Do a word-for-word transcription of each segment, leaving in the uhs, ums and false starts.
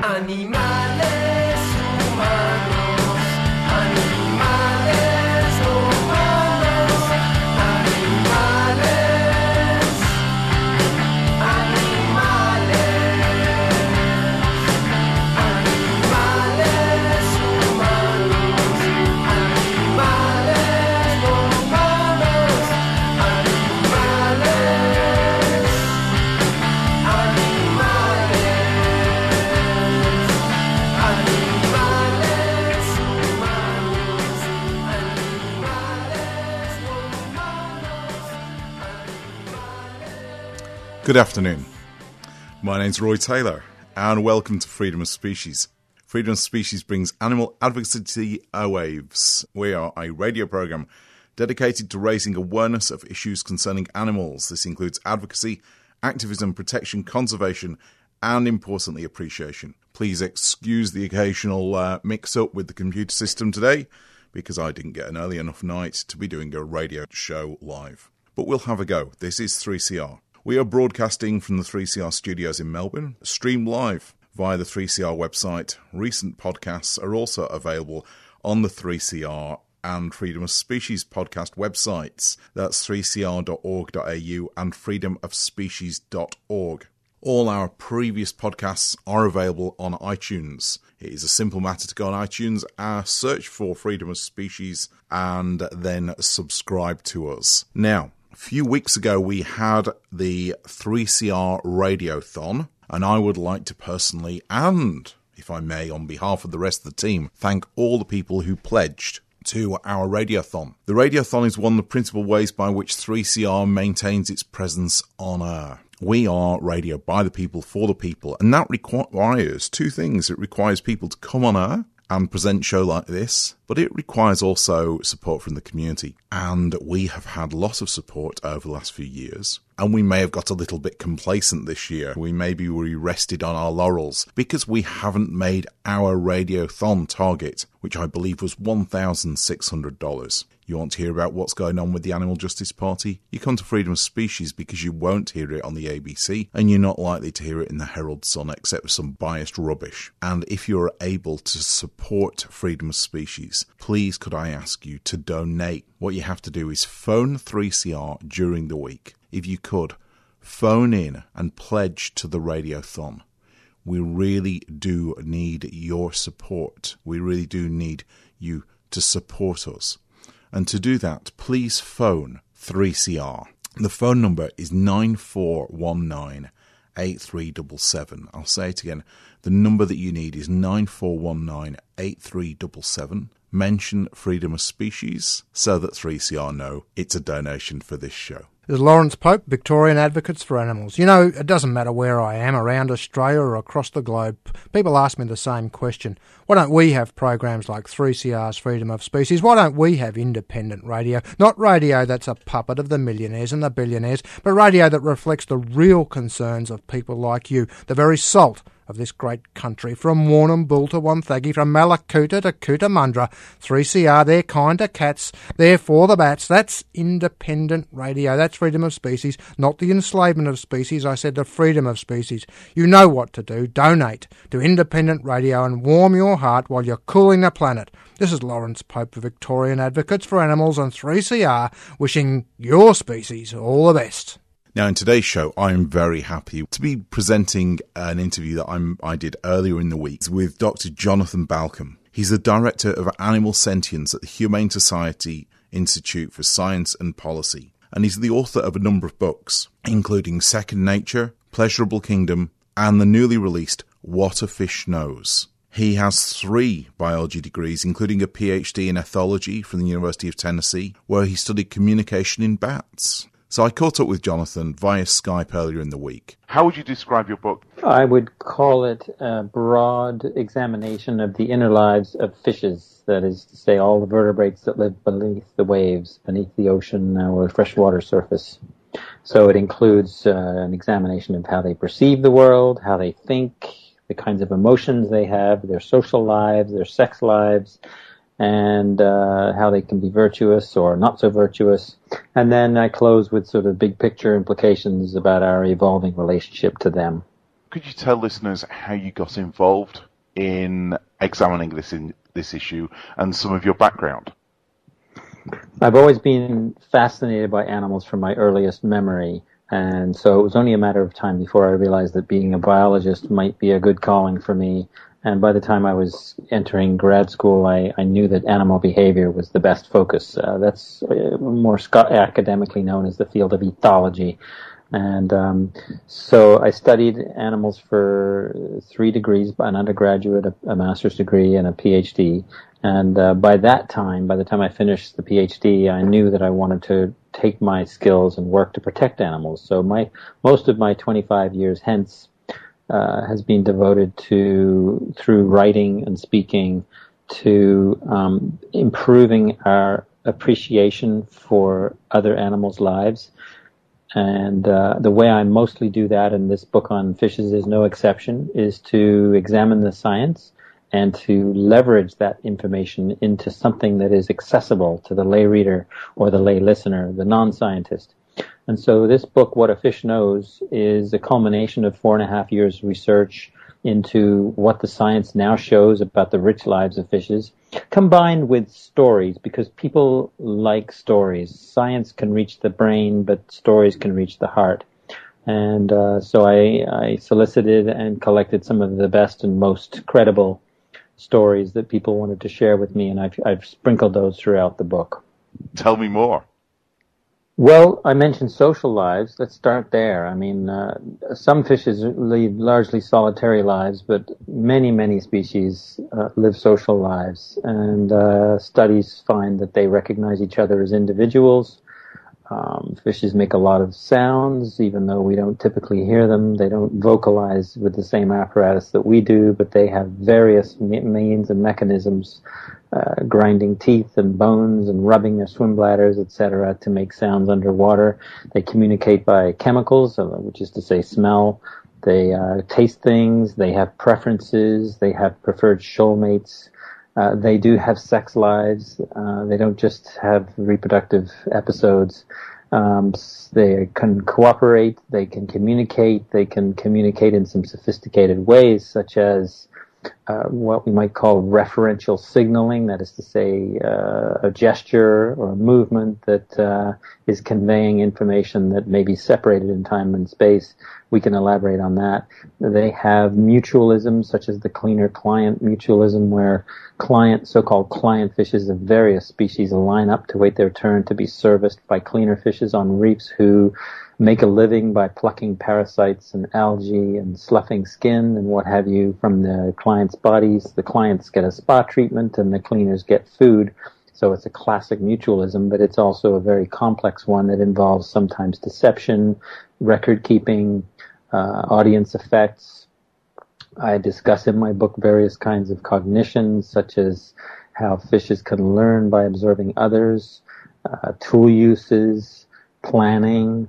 Animales humanos, animales humanos, animales, animales, animales humanos, animales humanos, animales, animales. Good afternoon. My name's Roy Taylor and welcome to Freedom of Species. Freedom of Species brings animal advocacy airwaves. We are a radio program dedicated to raising awareness of issues concerning animals. This includes advocacy, activism, protection, conservation and importantly appreciation. Please excuse the occasional uh, mix-up with the computer system today because I didn't get an early enough night to be doing a radio show live. But we'll have a go. This is three C R. We are broadcasting from the three C R studios in Melbourne, streamed live via the three C R website. Recent podcasts are also available on the three C R and Freedom of Species podcast websites. That's three c r dot org dot a u and freedom of species dot org. All our previous podcasts are available on iTunes. It is a simple matter to go on iTunes, uh, search for Freedom of Species, and then subscribe to us. Now, a few weeks ago, we had the three C R Radiothon, and I would like to personally, and if I may, on behalf of the rest of the team, thank all the people who pledged to our Radiothon. The Radiothon is one of the principal ways by which three C R maintains its presence on air. We are radio by the people, for the people, and that requires two things. It requires people to come on air and present show like this, but it requires also support from the community. And we have had lots of support over the last few years, and we may have got a little bit complacent this year. We maybe we rested on our laurels because we haven't made our Radiothon target, which I believe was one thousand six hundred dollars. You want to hear about what's going on with the Animal Justice Party? You come to Freedom of Species because you won't hear it on the A B C, and you're not likely to hear it in the Herald Sun except for some biased rubbish. And if you're able to support Freedom of Species, please could I ask you to donate. What you have to do is phone three C R during the week. If you could, phone in and pledge to the Radiothon. We really do need your support. We really do need you to support us. And to do that, please phone three C R. The phone number is nine four one nine eight three seven seven. I'll say it again. The number that you need is nine four one nine eight three seven seven. Mention Freedom of Species so that three C R know it's a donation for this show. There's Lawrence Pope, Victorian Advocates for Animals. You know, it doesn't matter where I am, around Australia or across the globe, people ask me the same question. Why don't we have programs like three C R's Freedom of Species? Why don't we have independent radio? Not radio that's a puppet of the millionaires and the billionaires, but radio that reflects the real concerns of people like you, the very salt of this great country, from Warrnambool to Wonthaggi, from Malacoota to Cootamundra. three C R, they're kind to cats, they're for the bats. That's independent radio. That's freedom of species, not the enslavement of species. I said the freedom of species. You know what to do. Donate to independent radio and warm your heart while you're cooling the planet. This is Lawrence Pope for Victorian Advocates for Animals and three C R, wishing your species all the best. Now, in today's show, I'm very happy to be presenting an interview that I'm, I did earlier in the week with Doctor Jonathan Balcombe. He's the Director of Animal Sentience at the Humane Society Institute for Science and Policy, and he's the author of a number of books, including Second Nature, Pleasurable Kingdom, and the newly released What a Fish Knows. He has three biology degrees, including a P H D in ethology from the University of Tennessee, where he studied communication in bats. So I caught up with Jonathan via Skype earlier in the week. How would you describe your book? I would call it a broad examination of the inner lives of fishes. That is to say, all the vertebrates that live beneath the waves, beneath the ocean or freshwater surface. So it includes uh, an examination of how they perceive the world, how they think, the kinds of emotions they have, their social lives, their sex lives, and uh, how they can be virtuous or not so virtuous. And then I close with sort of big picture implications about our evolving relationship to them. Could you tell listeners how you got involved in examining this in, this issue and some of your background? I've always been fascinated by animals from my earliest memory, and so it was only a matter of time before I realized that being a biologist might be a good calling for me. And by the time I was entering grad school, I, I knew that animal behavior was the best focus. Uh, that's more academically known as the field of ethology. And um, so I studied animals for three degrees, an undergraduate, a, a master's degree, and a PhD. And uh, by that time, by the time I finished the PhD, I knew that I wanted to take my skills and work to protect animals. So my most of my twenty-five years hence uh, has been devoted to, through writing and speaking, to um, improving our appreciation for other animals' lives. And uh, the way I mostly do that, in this book on fishes is no exception, is to examine the science and to leverage that information into something that is accessible to the lay reader or the lay listener, the non-scientist. And so this book, What a Fish Knows, is a culmination of four and a half years' research into what the science now shows about the rich lives of fishes, combined with stories, because people like stories. Science can reach the brain, but stories can reach the heart. And uh, so I, I solicited and collected some of the best and most credible stories that people wanted to share with me, and I've, I've sprinkled those throughout the book. Tell me more. Well, I mentioned social lives. Let's start there. I mean, uh, some fishes lead largely solitary lives, but many, many species uh, live social lives. And uh, studies find that they recognize each other as individuals. Um, fishes make a lot of sounds, even though we don't typically hear them. They don't vocalize with the same apparatus that we do, but they have various me- means and mechanisms. Uh, grinding teeth and bones and rubbing their swim bladders, et cetera, to make sounds underwater. They communicate by chemicals, which is to say smell. They uh, taste things. They have preferences. They have preferred shoalmates. Uh, they do have sex lives. Uh, they don't just have reproductive episodes. Um, they can cooperate. They can communicate. They can communicate in some sophisticated ways, such as Uh, what we might call referential signaling, that is to say uh, a gesture or a movement that uh, is conveying information that may be separated in time and space. We can elaborate on that. They have mutualism, such as the cleaner-client mutualism, where client, so-called client fishes of various species line up to wait their turn to be serviced by cleaner fishes on reefs who make a living by plucking parasites and algae and sloughing skin and what have you from the client's bodies. The clients get a spa treatment and the cleaners get food. So it's a classic mutualism, but it's also a very complex one that involves sometimes deception, record keeping, uh, audience effects. I discuss in my book various kinds of cognitions, such as how fishes can learn by observing others, uh, tool uses, planning,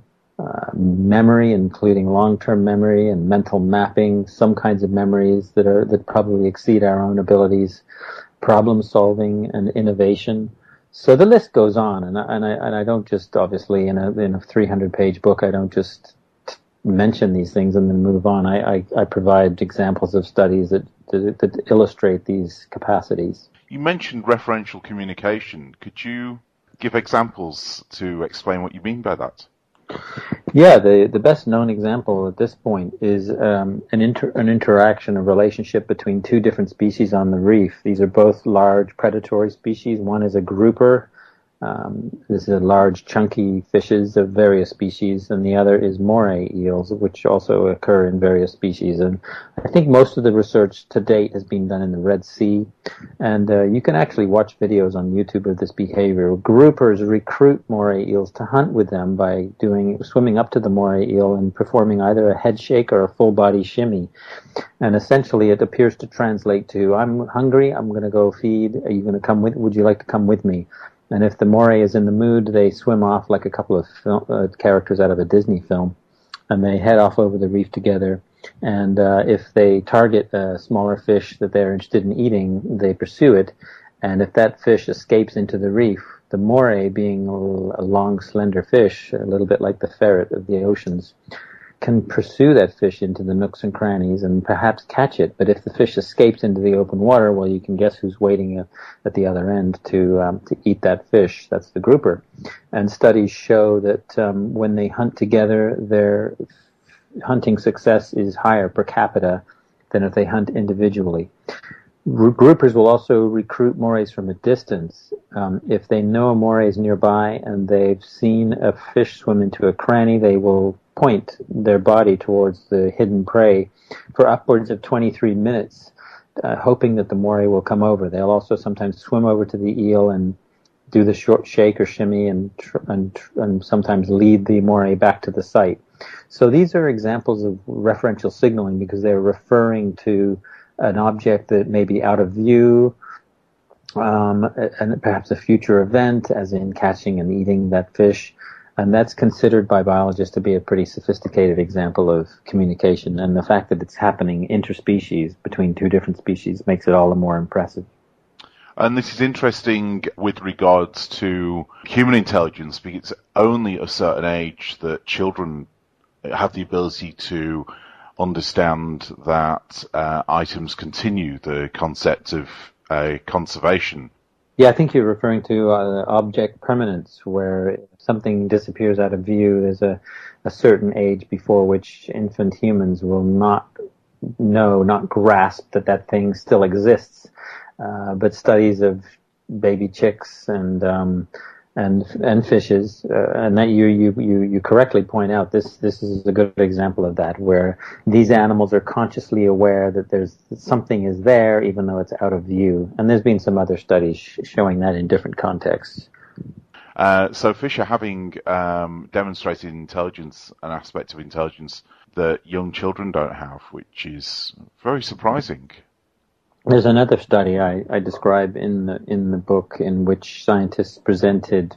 Uh, memory, including long-term memory and mental mapping, some kinds of memories that are that probably exceed our own abilities, problem solving and innovation. So the list goes on, and I, and I and I don't just obviously in a in a three hundred page book I don't just mention these things and then move on. I I, I provide examples of studies that, that that illustrate these capacities. You mentioned referential communication. Could you give examples to explain what you mean by that? Yeah, the, the best known example at this point is um, an inter- an interaction, a relationship between two different species on the reef. These are both large predatory species. One is a grouper, Um, this is large, chunky fishes of various species, and the other is moray eels, which also occur in various species. And I think most of the research to date has been done in the Red Sea. And uh, you can actually watch videos on YouTube of this behavior. Groupers recruit moray eels to hunt with them by doing swimming up to the moray eel and performing either a head shake or a full-body shimmy. And essentially, it appears to translate to, "I'm hungry. I'm going to go feed. Are you going to come with? Would you like to come with me?" And if the moray is in the mood, they swim off like a couple of film, uh, characters out of a Disney film, and they head off over the reef together. And uh, if they target a smaller fish that they're interested in eating, they pursue it. And if that fish escapes into the reef, the moray, being a long, slender fish, a little bit like the ferret of the oceans, can pursue that fish into the nooks and crannies and perhaps catch it. But if the fish escapes into the open water, well, you can guess who's waiting at the other end to um, to eat that fish. That's the grouper. And studies show that um, when they hunt together, their hunting success is higher per capita than if they hunt individually. Groupers will also recruit morays from a distance. Um, if they know a moray is nearby and they've seen a fish swim into a cranny, they will point their body towards the hidden prey for upwards of twenty-three minutes, uh, hoping that the moray will come over. They'll also sometimes swim over to the eel and do the short shake or shimmy and, tr- and, tr- and sometimes lead the moray back to the site. So these are examples of referential signaling because they're referring to an object that may be out of view, um, and perhaps a future event, as in catching and eating that fish. And that's considered by biologists to be a pretty sophisticated example of communication. And the fact that it's happening interspecies between two different species makes it all the more impressive. And this is interesting with regards to human intelligence, because it's only a certain age that children have the ability to understand that uh, items continue the concept of uh, conservation. Yeah, I think you're referring to uh, object permanence, where if something disappears out of view, there's a, a certain age before which infant humans will not know, not grasp that that thing still exists. Uh, but studies of baby chicks and um, and and fishes, uh, and that you, you you you correctly point out, this this is a good example of that, where these animals are consciously aware that there's something is there, even though it's out of view. And there's been some other studies sh- showing that in different contexts. Uh, so fish are having um, demonstrated intelligence, an aspect of intelligence that young children don't have, which is very surprising. There's another study I, I describe in the in the book in which scientists presented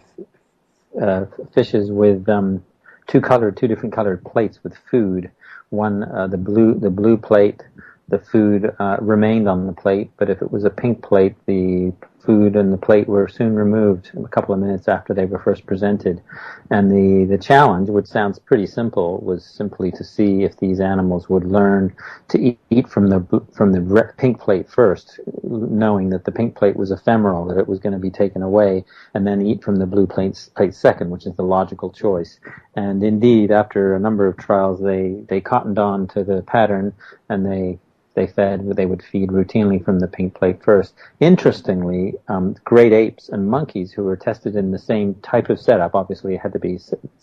uh, fishes with um, two colored, two different colored plates with food. One, uh, the blue the blue plate, the food uh, remained on the plate, but if it was a pink plate, the food and the plate were soon removed a couple of minutes after they were first presented. And the, the challenge, which sounds pretty simple, was simply to see if these animals would learn to eat, eat from the from the pink plate first, knowing that the pink plate was ephemeral, that it was going to be taken away, and then eat from the blue plate, plate second, which is the logical choice. And indeed, after a number of trials, they, they cottoned on to the pattern, and they They fed, they would feed routinely from the pink plate first. Interestingly, um, great apes and monkeys who were tested in the same type of setup, obviously it had to be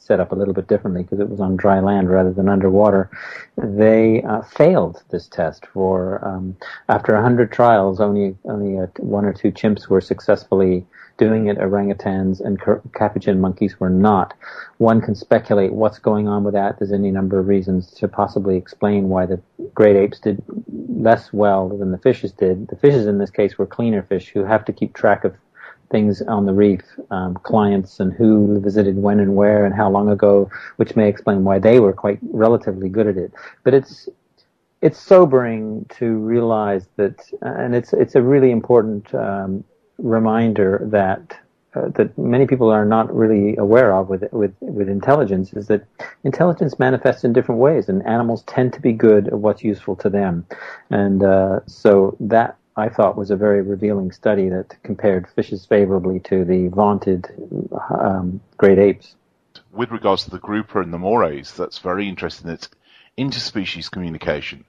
set up a little bit differently because it was on dry land rather than underwater, they uh, failed this test for, um, after one hundred trials, only, only uh, one or two chimps were successfully doing it. Orangutans and capuchin monkeys were not. One can speculate what's going on with that. There's any number of reasons to possibly explain why the great apes did less well than the fishes did. The fishes in this case were cleaner fish who have to keep track of things on the reef, um, clients and who visited when and where and how long ago, which may explain why they were quite relatively good at it. But it's it's sobering to realize that, and it's it's a really important um reminder that uh, that many people are not really aware of with with with intelligence, is that intelligence manifests in different ways, and animals tend to be good at what's useful to them. And uh, so that, I thought, was a very revealing study that compared fishes favorably to the vaunted um, great apes. With regards to the grouper and the morays, that's very interesting. It's interspecies communication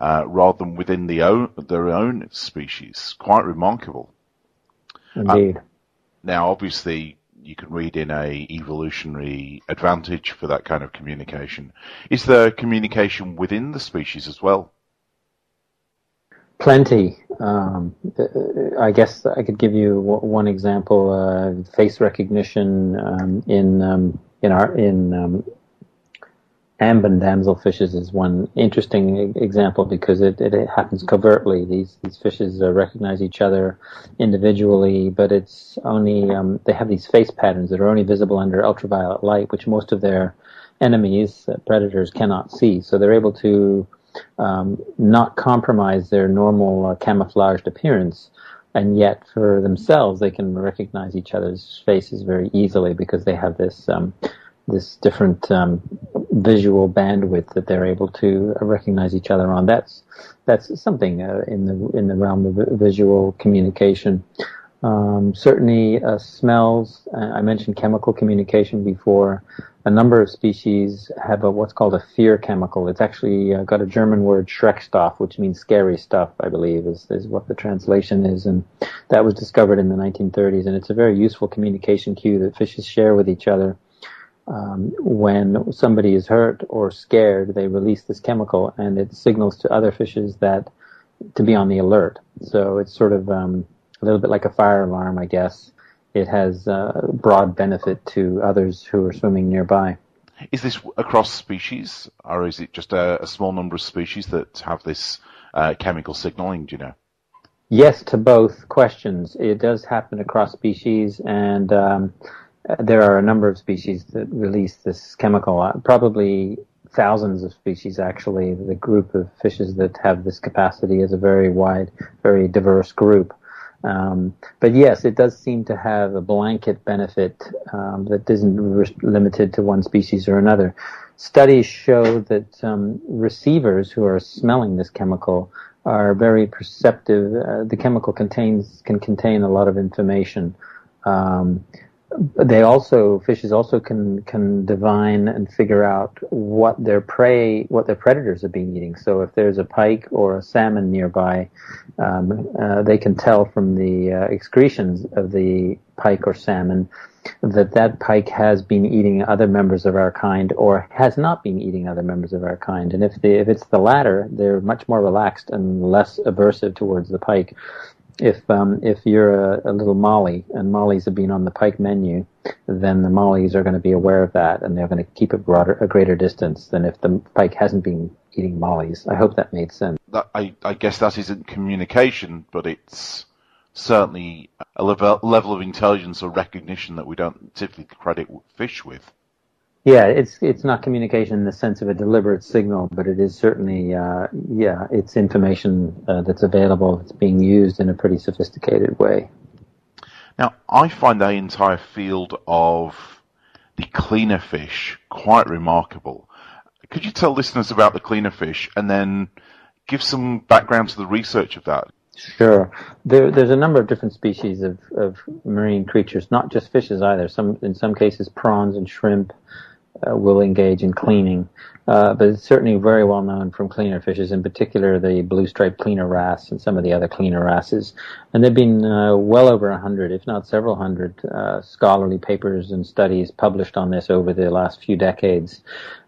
uh, rather than within the own, their own species. Quite remarkable. Indeed. Um, now, obviously, you can read in a evolutionary advantage for that kind of communication. Is there communication within the species as well? Plenty. Um, I guess I could give you one example: uh, face recognition um, in um, in our in um, Ambon damsel fishes is one interesting example because it, it, it happens covertly. These these fishes uh, recognize each other individually, but it's only um, they have these face patterns that are only visible under ultraviolet light, which most of their enemies, uh, predators, cannot see. So they're able to Um, not compromise their normal uh, camouflaged appearance, and yet for themselves they can recognize each other's faces very easily because they have this um, this different um, visual bandwidth that they're able to recognize each other on. That's that's something uh, in the in the realm of visual communication. Um, certainly uh, smells. Uh, I mentioned chemical communication before. A number of species have a, what's called a fear chemical. It's actually uh, got a German word, Schreckstoff, which means scary stuff, I believe, is, is what the translation is. And that was discovered in the nineteen thirties. And it's a very useful communication cue that fishes share with each other. Um, when somebody is hurt or scared, they release this chemical, and it signals to other fishes that to be on the alert. So it's sort of... Um, a little bit like a fire alarm, I guess. It has uh, broad benefit to others who are swimming nearby. Is this across species, or is it just a, a small number of species that have this uh, chemical signaling, do you know? Yes to both questions. It does happen across species, and um, there are a number of species that release this chemical. Uh, probably thousands of species, actually. The group of fishes that have this capacity is a very wide, very diverse group. Um, but yes, it does seem to have a blanket benefit um, that isn't re- limited to one species or another. Studies show that um, receivers who are smelling this chemical are very perceptive. Uh, the chemical contains can contain a lot of information. Um, they also fishes also can can divine and figure out what their prey, what their predators have been eating. So if there's a pike or a salmon nearby, um, uh, they can tell from the uh, excretions of the pike or salmon that that pike has been eating other members of our kind or has not been eating other members of our kind. And if the if it's the latter, they're much more relaxed and less aversive towards the pike. If um, if you're a, a little molly and mollies have been on the pike menu, then the mollies are going to be aware of that and they're going to keep a, broader, a greater distance than if the pike hasn't been eating mollies. I hope that made sense. That, I, I guess that isn't communication, but it's certainly a level, level of intelligence or recognition that we don't typically credit fish with. Yeah, it's it's not communication in the sense of a deliberate signal, but it is certainly, uh, yeah, it's information uh, that's available, that's being used in a pretty sophisticated way. Now, I find the entire field of the cleaner fish quite remarkable. Could you tell listeners about the cleaner fish and then give some background to the research of that? Sure. There, there's a number of different species of, of marine creatures, not just fishes either. Some, in some cases, prawns and shrimp uh, will engage in cleaning, uh, but it's certainly very well known from cleaner fishes, in particular the blue striped cleaner wrasse and some of the other cleaner wrasses. And there have been uh, well over a hundred, if not several hundred, uh, scholarly papers and studies published on this over the last few decades.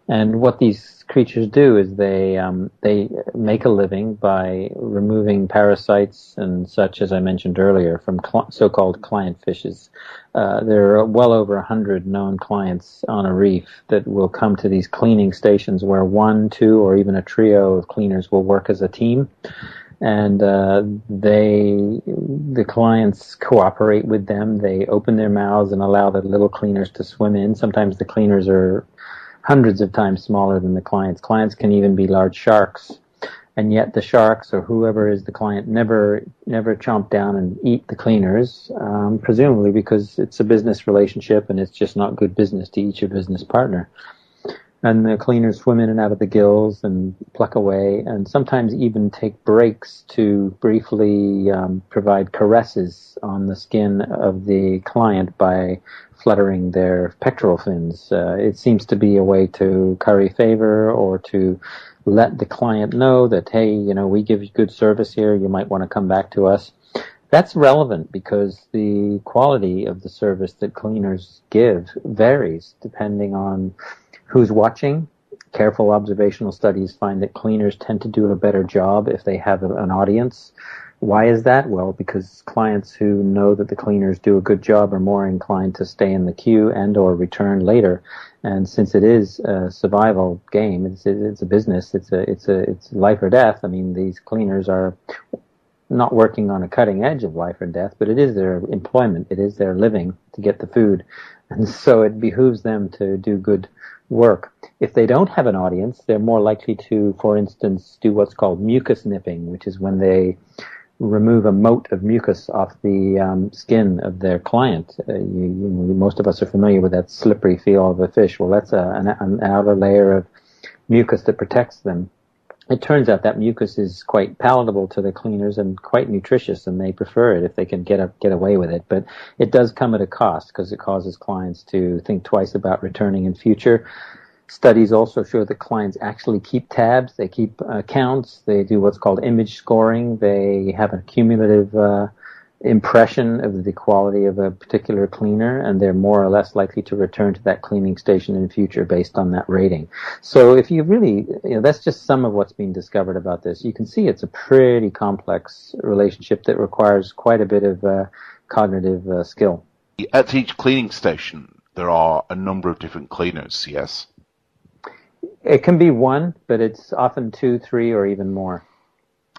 And what these creatures do is they um, they make a living by removing parasites and such, as I mentioned earlier, from cl- so-called client fishes. Uh, there are well over a hundred known clients on a reef that will come to these cleaning stations where one, two, or even a trio of cleaners will work as a team. And uh, they, the clients cooperate with them. They open their mouths and allow the little cleaners to swim in. Sometimes the cleaners are hundreds of times smaller than the clients. Clients can even be large sharks, and yet the sharks or whoever is the client never never chomp down and eat the cleaners, um, presumably because it's a business relationship and it's just not good business to eat your business partner. And the cleaners swim in and out of the gills and pluck away, and sometimes even take breaks to briefly um, provide caresses on the skin of the client by fluttering their pectoral fins. Uh, it seems to be a way to curry favor or to let the client know that, hey, you know, we give you good service here. You might want to come back to us. That's relevant because the quality of the service that cleaners give varies depending on who's watching. Careful observational studies find that cleaners tend to do a better job if they have an audience. Why is that? Well, because clients who know that the cleaners do a good job are more inclined to stay in the queue and or return later. And since it is a survival game, it's, it's a business, it's a, it's a, it's life or death. I mean, these cleaners are not working on a cutting edge of life or death, but it is their employment. It is their living to get the food. And so it behooves them to do good work. If they don't have an audience, they're more likely to, for instance, do what's called mucus nipping, which is when they remove a moat of mucus off the um, skin of their client. Uh, you, you, most of us are familiar with that slippery feel of a fish. Well, that's a, an, an outer layer of mucus that protects them. It turns out that mucus is quite palatable to the cleaners and quite nutritious, and they prefer it if they can get up, get away with it. But it does come at a cost because it causes clients to think twice about returning in future. Studies also show that clients actually keep tabs, they keep accounts, they do what's called image scoring, they have a cumulative uh, impression of the quality of a particular cleaner, and they're more or less likely to return to that cleaning station in the future based on that rating. So if you really, you know, that's just some of what's being discovered about this. You can see it's a pretty complex relationship that requires quite a bit of uh, cognitive uh, skill. At each cleaning station, there are a number of different cleaners, yes? It can be one, but it's often two, three, or even more.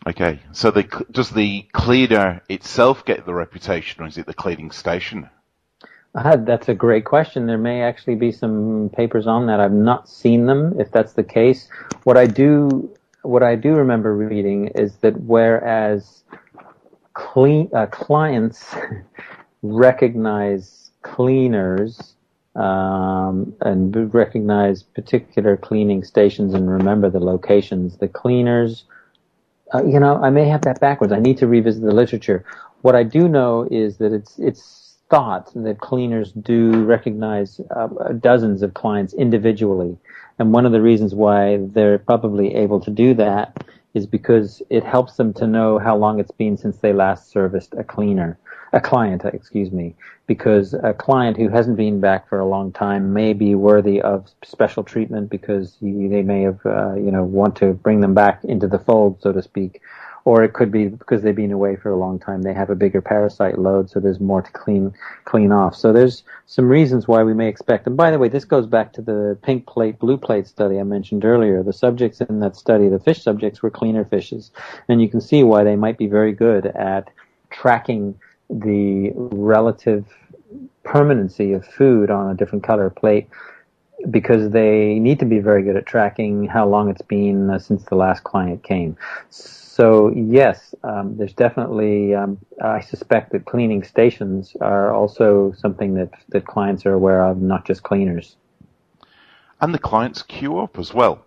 Okay. So the, does the cleaner itself get the reputation, or is it the cleaning station? Uh, that's a great question. There may actually be some papers on that. I've not seen them, if that's the case. What I do, what I do remember reading is that whereas clean, uh, clients recognize cleaners Um, and recognize particular cleaning stations and remember the locations. The cleaners, uh, you know, I may have that backwards. I need to revisit the literature. What I do know is that it's it's thought that cleaners do recognize uh, dozens of clients individually, and one of the reasons why they're probably able to do that is because it helps them to know how long it's been since they last serviced a cleaner. A client, excuse me, because a client who hasn't been back for a long time may be worthy of special treatment because they may have, uh, you know, want to bring them back into the fold, so to speak. Or it could be because they've been away for a long time, they have a bigger parasite load, so there's more to clean clean off. So there's some reasons why we may expect. And by the way, this goes back to the pink plate, blue plate study I mentioned earlier. The subjects in that study, the fish subjects, were cleaner fishes, and you can see why they might be very good at tracking the relative permanency of food on a different color plate, because they need to be very good at tracking how long it's been uh, since the last client came. So yes, um, there's definitely, um, I suspect that cleaning stations are also something that, that clients are aware of, not just cleaners. And the clients queue up as well.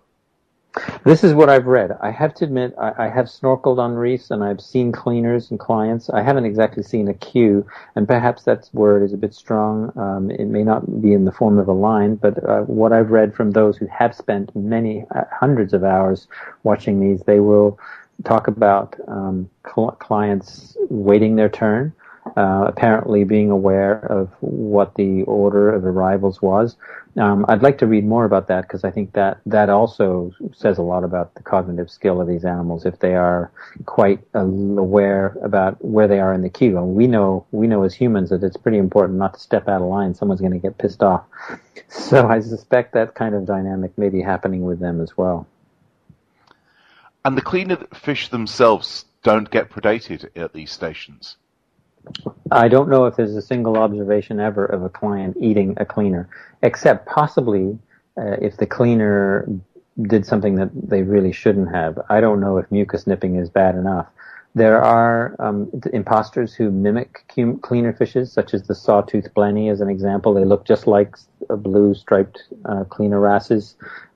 This is what I've read. I have to admit, I, I have snorkeled on reefs, and I've seen cleaners and clients. I haven't exactly seen a queue, and perhaps that word is a bit strong. Um, it may not be in the form of a line, but uh, what I've read from those who have spent many uh, hundreds of hours watching these, they will talk about um, cl- clients waiting their turn, uh, apparently being aware of what the order of arrivals was. Um, I'd like to read more about that because I think that that also says a lot about the cognitive skill of these animals if they are quite uh, aware about where they are in the queue. And we know, we know as humans that it's pretty important not to step out of line. Someone's going to get pissed off. So I suspect that kind of dynamic may be happening with them as well. And the cleaner fish themselves don't get predated at these stations? I don't know if there's a single observation ever of a client eating a cleaner, except possibly uh, if the cleaner did something that they really shouldn't have. I don't know if mucus nipping is bad enough. There are um, imposters who mimic cum- cleaner fishes, such as the sawtooth blenny, as an example. They look just like a blue striped uh, cleaner wrasses,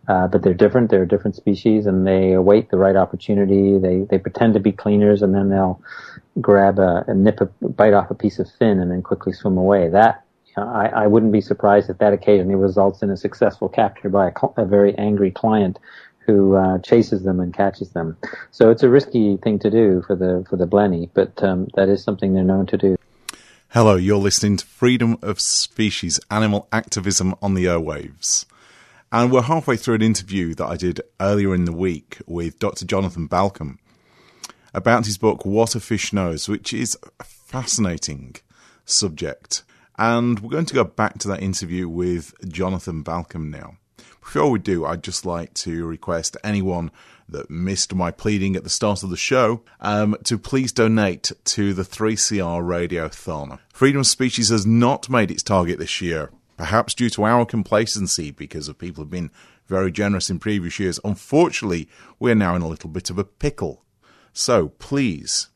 uh, but they're different. They're a different species, and they await the right opportunity. They they pretend to be cleaners, and then they'll grab a, a nip, a, bite off a piece of fin, and then quickly swim away. That you know, I, I wouldn't be surprised if that occasionally results in a successful capture by a, cl- a very angry client who uh, chases them and catches them. So it's a risky thing to do for the for the blenny, but um, that is something they're known to do. Hello, you're listening to Freedom of Species, Animal Activism on the Airwaves. And we're halfway through an interview that I did earlier in the week with Doctor Jonathan Balcombe about his book, What a Fish Knows, which is a fascinating subject. And we're going to go back to that interview with Jonathan Balcombe now. Before we do, I'd just like to request anyone that missed my pleading at the start of the show um, to please donate to the three C R Radiothon. Freedom of Species has not made its target this year, perhaps due to our complacency because of people who've been very generous in previous years. Unfortunately, we're now in a little bit of a pickle. So please,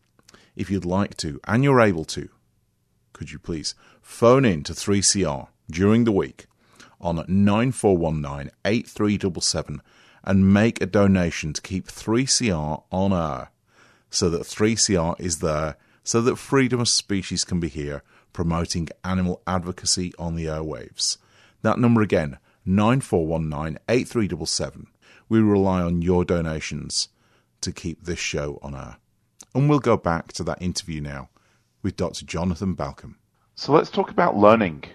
if you'd like to, and you're able to, could you please phone in to three C R during the week on nine four one nine eight three seven seven and make a donation to keep three C R on air so that three C R is there, so that Freedom of Species can be here promoting animal advocacy on the airwaves. That number again, nine four one nine eight three seven seven. We rely on your donations to keep this show on air. And we'll go back to that interview now with Doctor Jonathan Balcombe. So let's talk about learning.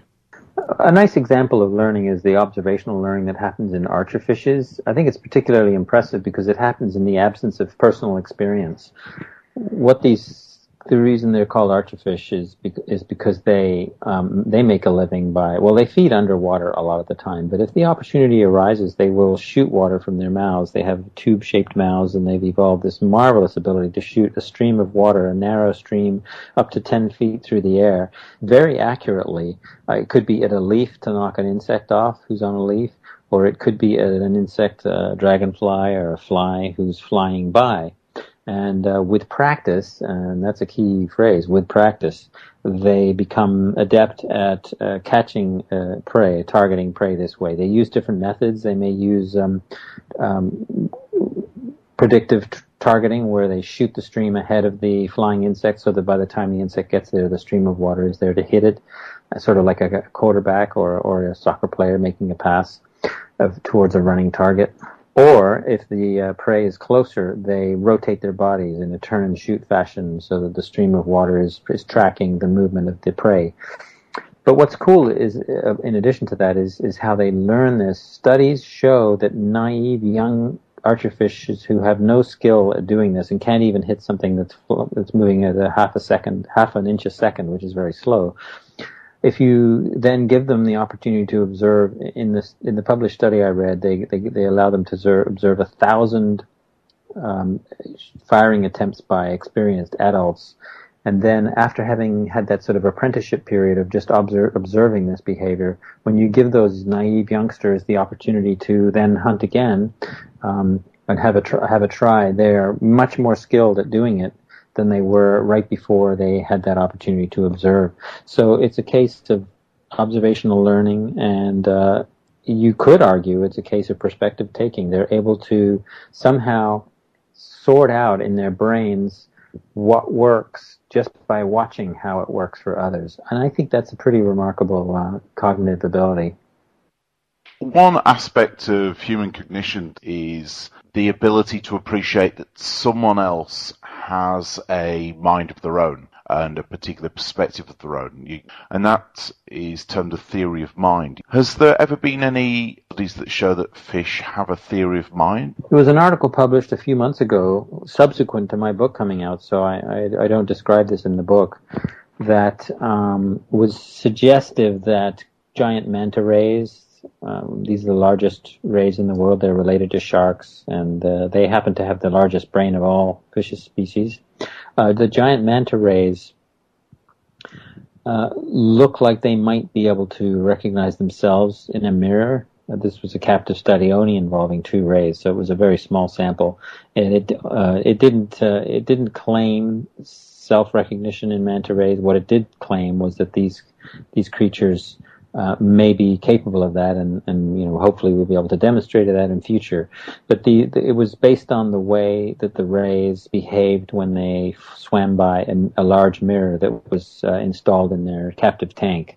A nice example of learning is the observational learning that happens in archer fishes. I think it's particularly impressive because it happens in the absence of personal experience. What these The reason they're called archerfish is is because they um, they make a living by, well, they feed underwater a lot of the time, but if the opportunity arises, they will shoot water from their mouths. They have tube-shaped mouths, and they've evolved this marvelous ability to shoot a stream of water, a narrow stream, up to ten feet through the air, very accurately. Uh, it could be at a leaf to knock an insect off who's on a leaf, or it could be at an insect, a dragonfly or a fly who's flying by. And uh, with practice, and that's a key phrase, with practice, they become adept at uh, catching uh, prey, targeting prey this way. They use different methods. They may use um, um, predictive t- targeting, where they shoot the stream ahead of the flying insect so that by the time the insect gets there, the stream of water is there to hit it, uh, sort of like a quarterback or, or a soccer player making a pass of, towards a running target. Or, if the uh, prey is closer, they rotate their bodies in a turn-and-shoot fashion so that the stream of water is, is tracking the movement of the prey. But what's cool is, uh, in addition to that, is, is how they learn this. Studies show that naive, young archerfish who have no skill at doing this and can't even hit something that's that's moving at a half a second, half an inch a second, which is very slow, if you then give them the opportunity to observe, in this in the published study I read, they they, they allow them to observe, observe a thousand um, firing attempts by experienced adults, and then after having had that sort of apprenticeship period of just observe, observing this behavior, when you give those naive youngsters the opportunity to then hunt again um, and have a tr- have a try, they are much more skilled at doing it than they were right before they had that opportunity to observe. So it's a case of observational learning, and uh, you could argue it's a case of perspective taking. They're able to somehow sort out in their brains what works just by watching how it works for others. And I think that's a pretty remarkable uh, cognitive ability. One aspect of human cognition is the ability to appreciate that someone else has a mind of their own and a particular perspective of their own. You, and that is termed a theory of mind. Has there ever been any studies that show that fish have a theory of mind? There was an article published a few months ago, subsequent to my book coming out, so I, I, I don't describe this in the book, that um, was suggestive that giant manta rays, Um, these are the largest rays in the world. They're related to sharks, and uh, they happen to have the largest brain of all fish species. Uh, the giant manta rays uh, look like they might be able to recognize themselves in a mirror. Uh, this was a captive study only involving two rays, so it was a very small sample, and it uh, it didn't uh, it didn't claim self-recognition in manta rays. What it did claim was that these these creatures Uh, may be capable of that, and, and you know, hopefully we'll be able to demonstrate that in future. But the, the it was based on the way that the rays behaved when they swam by a, a large mirror that was uh, installed in their captive tank.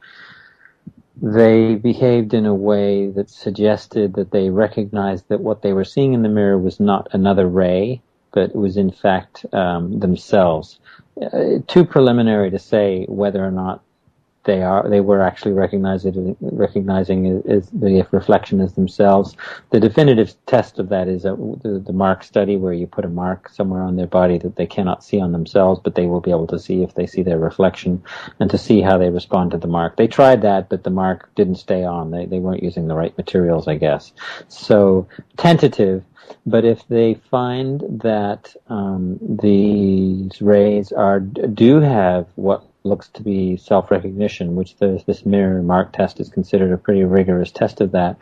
they behaved in a way that suggested that they recognized that what they were seeing in the mirror was not another ray, but it was in fact um, themselves. Uh, too preliminary to say whether or not they are they were actually recognizing recognizing is the reflection as themselves. The definitive test of that is a, the, the mark study, where you put a mark somewhere on their body that they cannot see on themselves, but they will be able to see if they see their reflection, and to see how they respond to the mark. They tried that, but the mark didn't stay on. They they weren't using the right materials, I guess. So tentative. But if they find that um, these rays are do have what looks to be self-recognition, which the, this mirror mark test is considered a pretty rigorous test of that,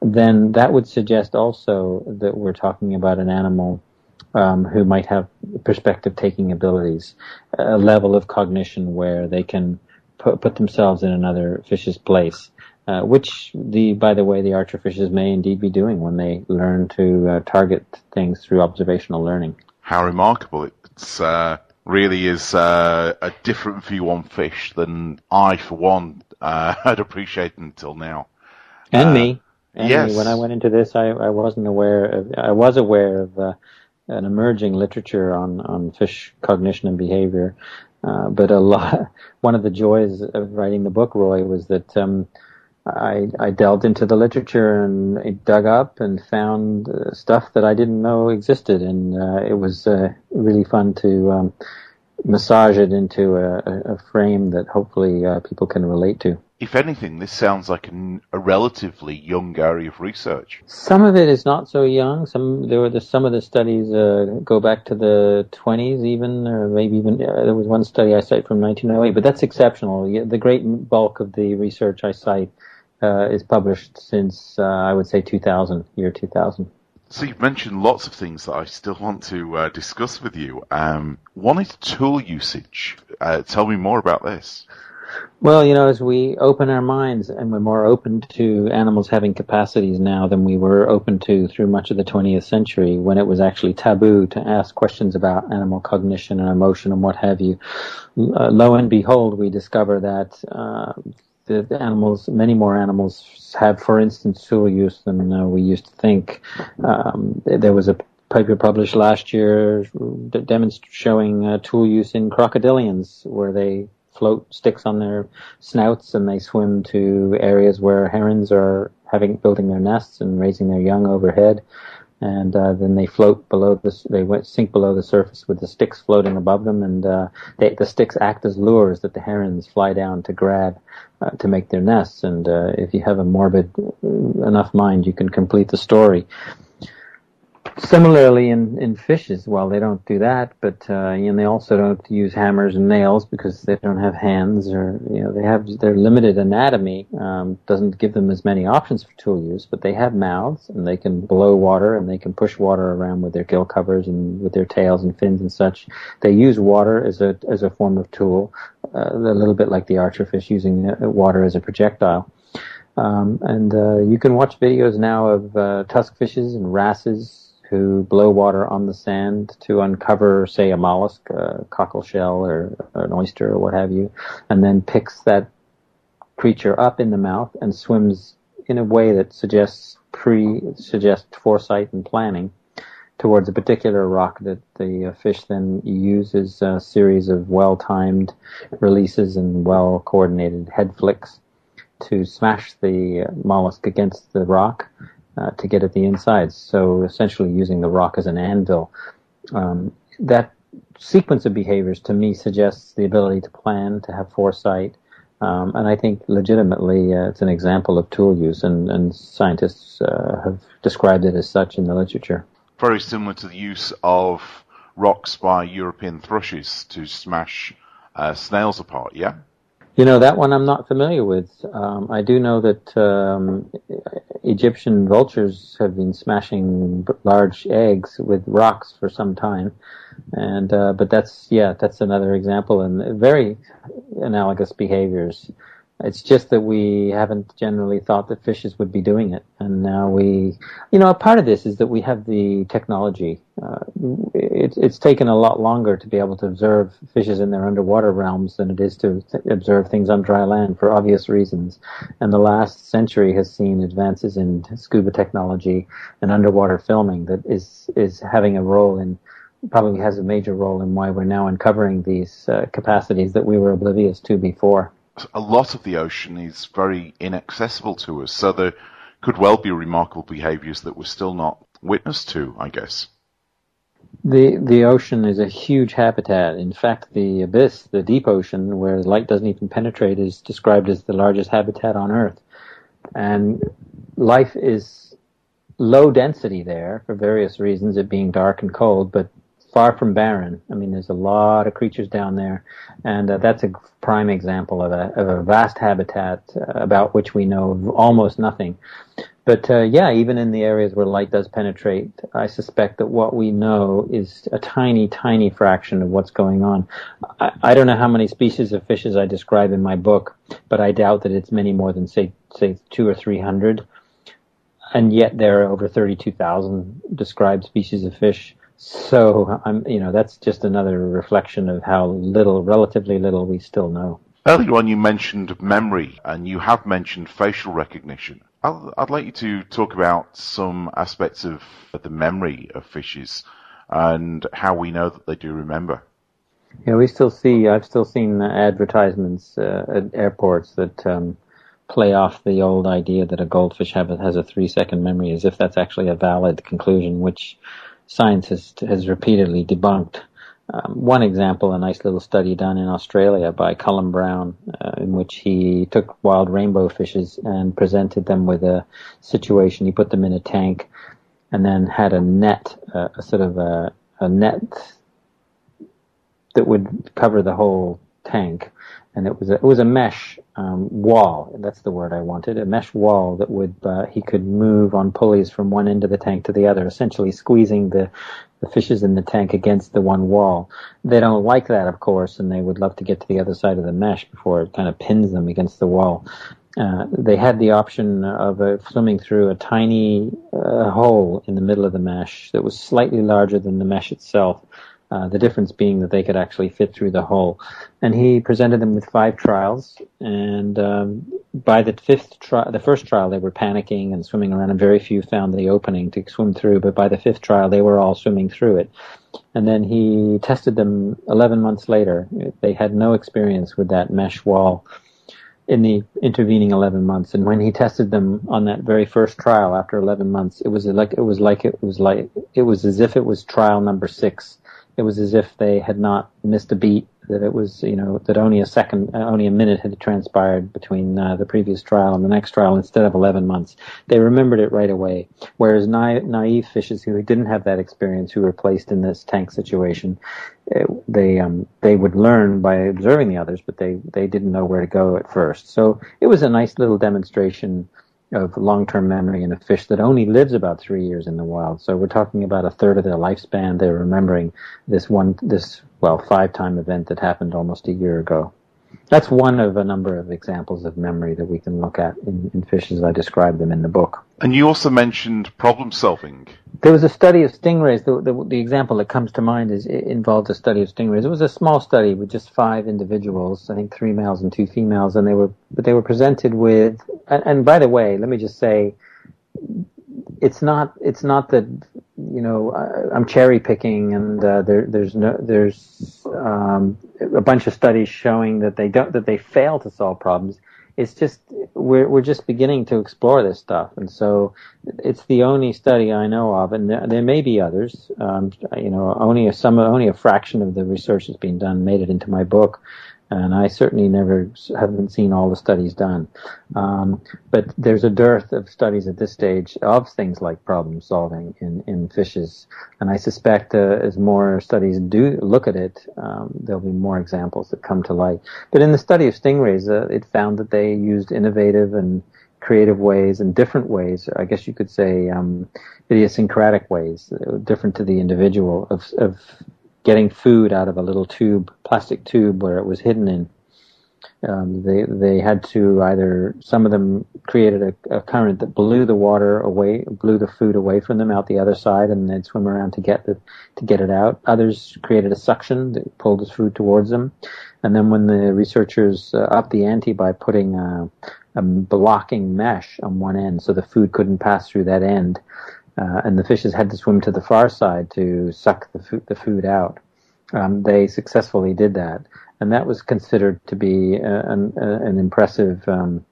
then that would suggest also that we're talking about an animal um, who might have perspective-taking abilities, a level of cognition where they can put, put themselves in another fish's place. Uh, which, the by the way, the archer fishes may indeed be doing when they learn to uh, target things through observational learning. How remarkable. It uh, really is uh, a different view on fish than I, for one, uh, had appreciated until now. And uh, me. And yes. Me. When I went into this, I, I wasn't aware of, I was aware of uh, an emerging literature on, on fish cognition and behavior. Uh, but a lot, one of the joys of writing the book, Roy, was that um, I, I delved into the literature and I dug up and found uh, stuff that I didn't know existed, and uh, it was uh, really fun to um, massage it into a, a frame that hopefully uh, people can relate to. If anything, this sounds like an, a relatively young area of research. Some of it is not so young. Some there were the, some of the studies uh, go back to the twenties, even, or maybe even uh, there was one study I cite from nineteen oh eight, but that's exceptional. The great bulk of the research I cite Uh, is published since, uh, I would say, two thousand, year two thousand. So you've mentioned lots of things that I still want to uh, discuss with you. Um, one is tool usage. Uh, tell me more about this. Well, you know, as we open our minds, and we're more open to animals having capacities now than we were open to through much of the twentieth century, when it was actually taboo to ask questions about animal cognition and emotion and what have you. Uh, lo and behold, we discover that uh, The animals, many more animals have, for instance, tool use than uh, we used to think. Um, there was a paper published last year demonst- showing uh, tool use in crocodilians, where they float sticks on their snouts and they swim to areas where herons are having building their nests and raising their young overhead. And uh, then they float below the. They went, sink below the surface with the sticks floating above them, and uh, they, the sticks act as lures that the herons fly down to grab uh, to make their nests. And uh, if you have a morbid enough mind, you can complete the story. Similarly, in, in fishes, well, they don't do that, but uh, you know, they also don't use hammers and nails because they don't have hands, or you know, they have their limited anatomy um, doesn't give them as many options for tool use. But they have mouths, and they can blow water, and they can push water around with their gill covers and with their tails and fins and such. They use water as a as a form of tool, uh, a little bit like the archerfish using water as a projectile. Um, and uh, you can watch videos now of uh, tusk fishes and wrasses who blow water on the sand to uncover, say, a mollusk, a cockle shell, or, or an oyster, or what have you, and then picks that creature up in the mouth and swims in a way that suggests pre suggests foresight and planning towards a particular rock that the fish then uses a series of well-timed releases and well-coordinated head flicks to smash the mollusk against the rock Uh, to get at the insides, so essentially using the rock as an anvil. Um, that sequence of behaviors, to me, suggests the ability to plan, to have foresight, um, and I think legitimately uh, it's an example of tool use, and, and scientists uh, have described it as such in the literature. Very similar to the use of rocks by European thrushes to smash uh, snails apart, yeah? You know, that one I'm not familiar with. Um, I do know that um, Egyptian vultures have been smashing large eggs with rocks for some time, and uh, but that's yeah, that's another example, and very analogous behaviors. It's just that we haven't generally thought that fishes would be doing it. And now we, you know, a part of this is that we have the technology. Uh, it, it's taken a lot longer to be able to observe fishes in their underwater realms than it is to th- observe things on dry land for obvious reasons. And the last century has seen advances in scuba technology and underwater filming that is, is having a role in, probably has a major role in why we're now uncovering these uh, capacities that we were oblivious to before. A lot of the ocean is very inaccessible to us, so there could well be remarkable behaviours that we're still not witness to, I guess. The the ocean is a huge habitat. In fact, the abyss, the deep ocean, where light doesn't even penetrate, is described as the largest habitat on Earth. And life is low density there for various reasons, it being dark and cold, but far from barren. I mean, there's a lot of creatures down there, and uh, that's a prime example of a, of a vast habitat uh, about which we know almost nothing. But uh, yeah, even in the areas where light does penetrate, I suspect that what we know is a tiny, tiny fraction of what's going on. I, I don't know how many species of fishes I describe in my book, but I doubt that it's many more than, say, say two or three hundred. And yet there are over thirty-two thousand described species of fish. So, um, you know, that's just another reflection of how little, relatively little, we still know. Earlier on you mentioned memory, and you have mentioned facial recognition. I'll, I'd like you to talk about some aspects of the memory of fishes and how we know that they do remember. Yeah, we still see, I've still seen advertisements uh, at airports that um, play off the old idea that a goldfish have, has a three-second memory, as if that's actually a valid conclusion, which science has, has repeatedly debunked. Um, one example, a nice little study done in Australia by Culum Brown, uh, in which he took wild rainbow fishes and presented them with a situation. He put them in a tank and then had a net, uh, a sort of a, a net that would cover the whole tank. And it was a, it was a mesh um, wall. That's the word I wanted. A mesh wall that would uh, he could move on pulleys from one end of the tank to the other, essentially squeezing the, the fishes in the tank against the one wall. They don't like that, of course, and they would love to get to the other side of the mesh before it kind of pins them against the wall. Uh, they had the option of uh, swimming through a tiny uh, hole in the middle of the mesh that was slightly larger than the mesh itself. Uh, the difference being that they could actually fit through the hole. And he presented them with five trials, and um, by the fifth trial, the first trial, they were panicking and swimming around, and very few found the opening to swim through, but by the fifth trial, they were all swimming through it. And then he tested them eleven months later. They had no experience with that mesh wall in the intervening eleven months, and when he tested them on that very first trial after eleven months, it was like it was like it was like it was as if it was trial number six. It was as if they had not missed a beat, that it was, you know, that only a second, only a minute had transpired between uh, the previous trial and the next trial instead of eleven months. They remembered it right away, whereas na- naive fishes who didn't have that experience, who were placed in this tank situation, it, they um, they would learn by observing the others, but they, they didn't know where to go at first. So it was a nice little demonstration of long-term memory in a fish that only lives about three years in the wild. So we're talking about a third of their lifespan. They're remembering this one, this, well, five-time event that happened almost a year ago. That's one of a number of examples of memory that we can look at in, in fish as I describe them in the book. And you also mentioned problem-solving. There was a study of stingrays. The, the, the example that comes to mind is it involved a study of stingrays. It was a small study with just five individuals, I think three males and two females, and they were but they were presented with. And, and by the way, let me just say, it's not it's not that you know I, I'm cherry picking, and uh, there there's no there's um, a bunch of studies showing that they don't that they fail to solve problems. It's just, we're we're just beginning to explore this stuff, and so it's the only study I know of, and there, there may be others. Um, you know, only a some, only a fraction of the research that's been done made it into my book, and I certainly never haven't seen all the studies done. Um, but there's a dearth of studies at this stage of things like problem solving in in fishes, and I suspect uh, as more studies do look at it, um, there'll be more examples that come to light. But in the study of stingrays, uh, it found that they used innovative and creative ways and different ways, I guess you could say um, idiosyncratic ways, different to the individual, of, of getting food out of a little tube, plastic tube where it was hidden in. Um, they they had to either, some of them created a, a current that blew the water away, blew the food away from them out the other side, and they'd swim around to get the, to get it out. Others created a suction that pulled the food towards them. And then when the researchers uh, upped the ante by putting a, a blocking mesh on one end so the food couldn't pass through that end, uh, and the fishes had to swim to the far side to suck the food, the food out, um, they successfully did that. And that was considered to be an, an impressive um,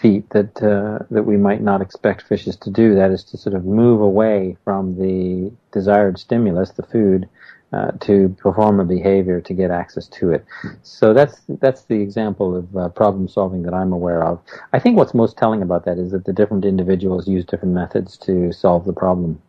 feat that uh, that we might not expect fishes to do. That is to sort of move away from the desired stimulus, the food, uh, to perform a behavior to get access to it. So that's that's the example of uh, problem solving that I'm aware of. I think what's most telling about that is that the different individuals use different methods to solve the problem.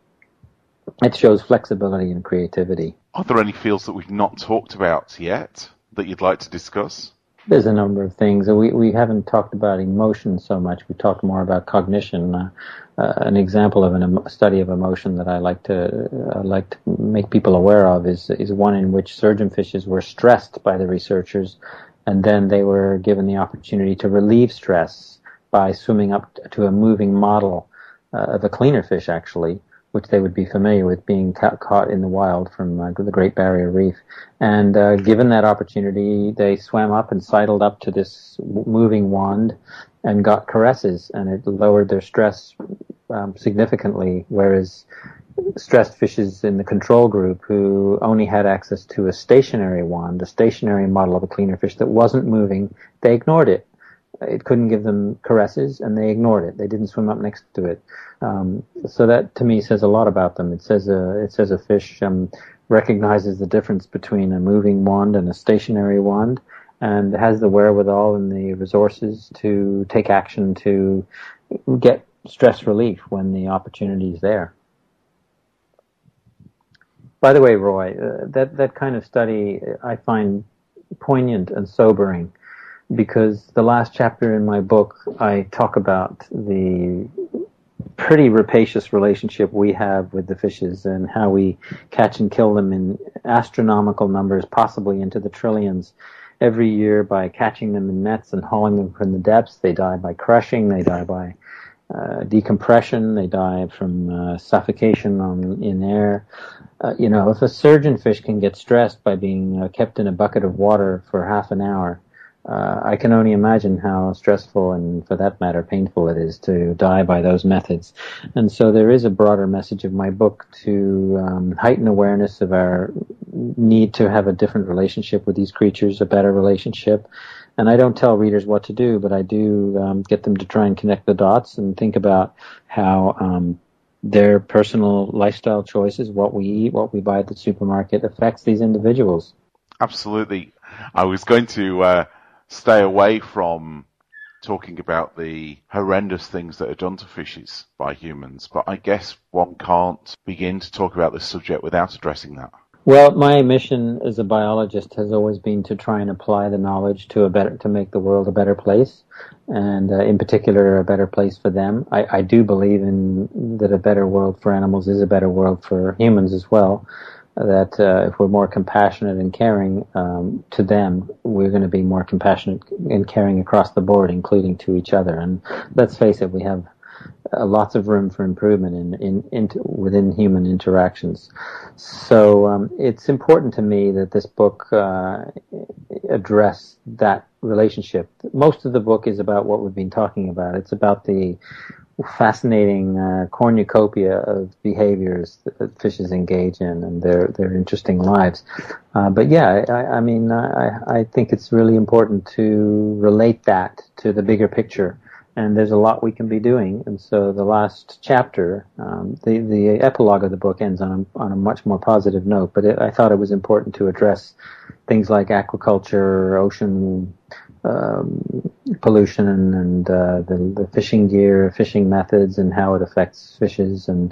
It shows flexibility and creativity. Are there any fields that we've not talked about yet that you'd like to discuss? There's a number of things. We we haven't talked about emotion so much. We've talked more about cognition. Uh, uh, an example of an em- study of emotion that I like to uh, like to make people aware of is is one in which surgeonfishes were stressed by the researchers, and then they were given the opportunity to relieve stress by swimming up to a moving model uh, of a cleaner fish, actually, which they would be familiar with being ca- caught in the wild from uh, the Great Barrier Reef. And uh, given that opportunity, they swam up and sidled up to this w- moving wand and got caresses, and it lowered their stress um, significantly, whereas stressed fishes in the control group who only had access to a stationary wand, a stationary model of a cleaner fish that wasn't moving, they ignored it. It couldn't give them caresses, and they ignored it. They didn't swim up next to it. Um, so that, to me, says a lot about them. It says a, it says a fish um, recognizes the difference between a moving wand and a stationary wand, and has the wherewithal and the resources to take action to get stress relief when the opportunity is there. By the way, Roy, uh, that, that kind of study I find poignant and sobering, because the last chapter in my book, I talk about the pretty rapacious relationship we have with the fishes and how we catch and kill them in astronomical numbers, possibly into the trillions every year, by catching them in nets and hauling them from the depths. They die by crushing, they die by uh, decompression, they die from uh, suffocation on, in air. Uh, you know, if a surgeonfish can get stressed by being uh, kept in a bucket of water for half an hour, Uh, I can only imagine how stressful and, for that matter, painful it is to die by those methods. And so there is a broader message of my book to um, heighten awareness of our need to have a different relationship with these creatures, a better relationship. And I don't tell readers what to do, but I do um, get them to try and connect the dots and think about how um, their personal lifestyle choices, what we eat, what we buy at the supermarket, affects these individuals. Absolutely. I was going to... Uh... stay away from talking about the horrendous things that are done to fishes by humans, but I guess one can't begin to talk about this subject without addressing that. Well, my mission as a biologist has always been to try and apply the knowledge to a better, to make the world a better place, and uh, in particular, a better place for them. I, I do believe in that a better world for animals is a better world for humans as well. That uh, if we're more compassionate and caring um, to them, we're going to be more compassionate and caring across the board, including to each other. And let's face it, we have uh, lots of room for improvement in, in, in within human interactions. So um, it's important to me that this book uh, address that relationship. Most of the book is about what we've been talking about. It's about the fascinating uh, cornucopia of behaviors that fishes engage in and their their interesting lives. Uh, but yeah, I, I mean, I, I think it's really important to relate that to the bigger picture. And there's a lot we can be doing. And so the last chapter, um, the the epilogue of the book ends on a, on a much more positive note. But it, I thought it was important to address things like aquaculture, ocean Um, pollution and, and uh, the, the fishing gear, fishing methods, and how it affects fishes, and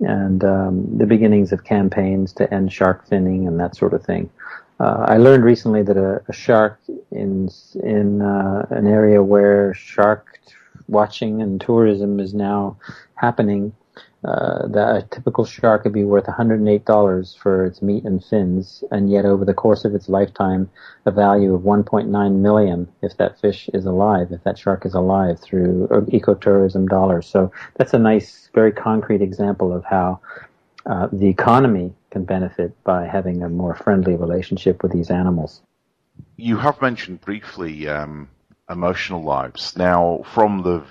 and um, the beginnings of campaigns to end shark finning and that sort of thing. Uh, I learned recently that a, a shark in in uh, an area where shark watching and tourism is now happening Uh, that a typical shark could be worth one hundred eight dollars for its meat and fins, and yet over the course of its lifetime, a value of one point nine million dollars if that fish is alive, if that shark is alive through ecotourism dollars. So that's a nice, very concrete example of how uh, the economy can benefit by having a more friendly relationship with these animals. You have mentioned briefly um, emotional lives. Now, from the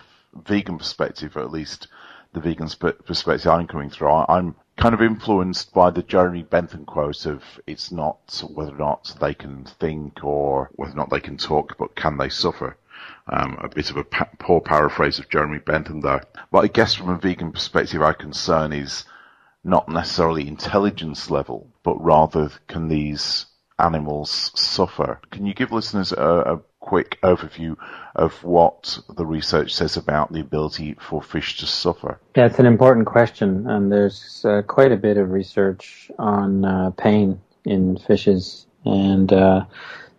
vegan perspective, at least, the vegan sp- perspective I'm coming through, I'm kind of influenced by the Jeremy Bentham quote of it's not whether or not they can think or whether or not they can talk, but can they suffer? Um, a bit of a pa- poor paraphrase of Jeremy Bentham there. But I guess from a vegan perspective, our concern is not necessarily intelligence level, but rather can these animals suffer? Can you give listeners a, a quick overview of what the research says about the ability for fish to suffer? Yeah, it's an important question, and there's uh, quite a bit of research on uh, pain in fishes, and uh,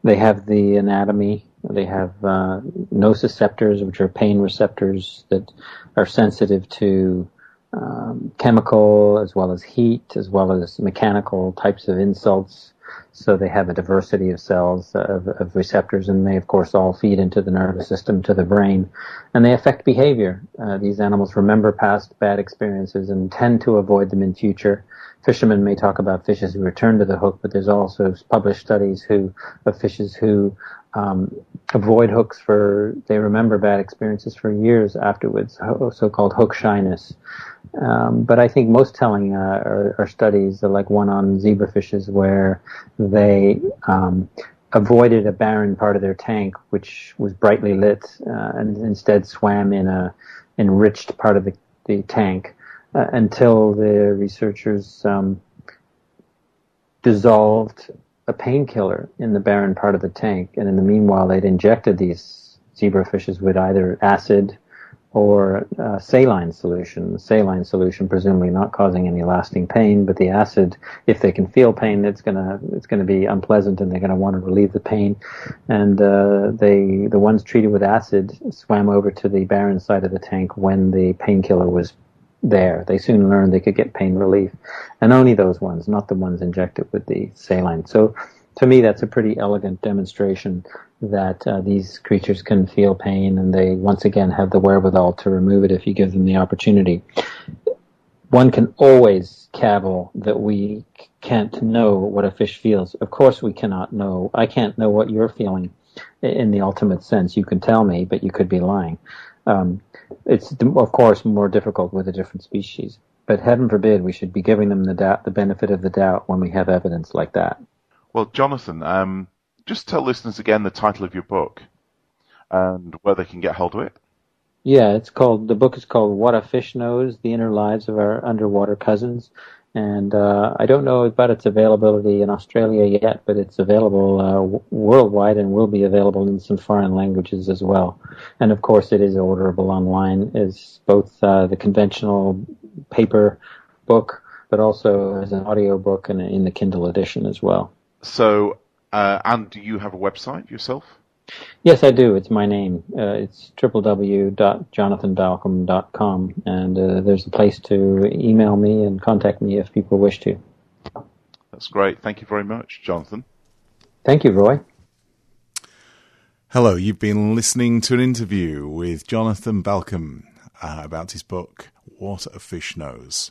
they have the anatomy, they have uh, nociceptors, which are pain receptors that are sensitive to um, chemical as well as heat, as well as mechanical types of insults. So they have a diversity of cells, of, of receptors, and they, of course, all feed into the nervous system, to the brain, and they affect behavior. Uh, these animals remember past bad experiences and tend to avoid them in future. Fishermen may talk about fishes who return to the hook, but there's also published studies who of fishes who um, avoid hooks for, they remember bad experiences for years afterwards, so-called hook shyness. Um, but I think most telling uh, are, are studies like one on zebrafishes where they um, avoided a barren part of their tank, which was brightly lit, uh, and instead swam in a enriched part of the, the tank uh, until the researchers um, dissolved a painkiller in the barren part of the tank. And in the meanwhile, they'd injected these zebrafishes with either acid or uh, saline solution, saline solution presumably not causing any lasting pain, but the acid, if they can feel pain, it's gonna it's gonna be unpleasant, and they're gonna want to relieve the pain. And uh, they the ones treated with acid swam over to the barren side of the tank when the painkiller was there. They soon learned they could get pain relief, and only those ones, not the ones injected with the saline. So, to me, that's a pretty elegant demonstration that uh, these creatures can feel pain, and they, once again, have the wherewithal to remove it if you give them the opportunity. One can always cavil that we can't know what a fish feels. Of course we cannot know. I can't know what you're feeling in the ultimate sense. You can tell me, but you could be lying. Um, it's, of course, more difficult with a different species. But heaven forbid we should be giving them the, doubt, the benefit of the doubt when we have evidence like that. Well, Jonathan, um, just tell listeners again the title of your book and where they can get hold of it. Yeah, it's called, the book is called What a Fish Knows, The Inner Lives of Our Underwater Cousins. And uh, I don't know about its availability in Australia yet, but it's available uh, w- worldwide and will be available in some foreign languages as well. And, of course, it is orderable online as both uh, the conventional paper book, but also as an audio book and in the Kindle edition as well. So, uh, and do you have a website yourself? Yes, I do. It's my name. Uh, it's w w w dot jonathan balcombe dot com, and uh, there's a place to email me and contact me if people wish to. That's great. Thank you very much, Jonathan. Thank you, Roy. Hello, you've been listening to an interview with Jonathan Balcombe uh, about his book, What a Fish Knows.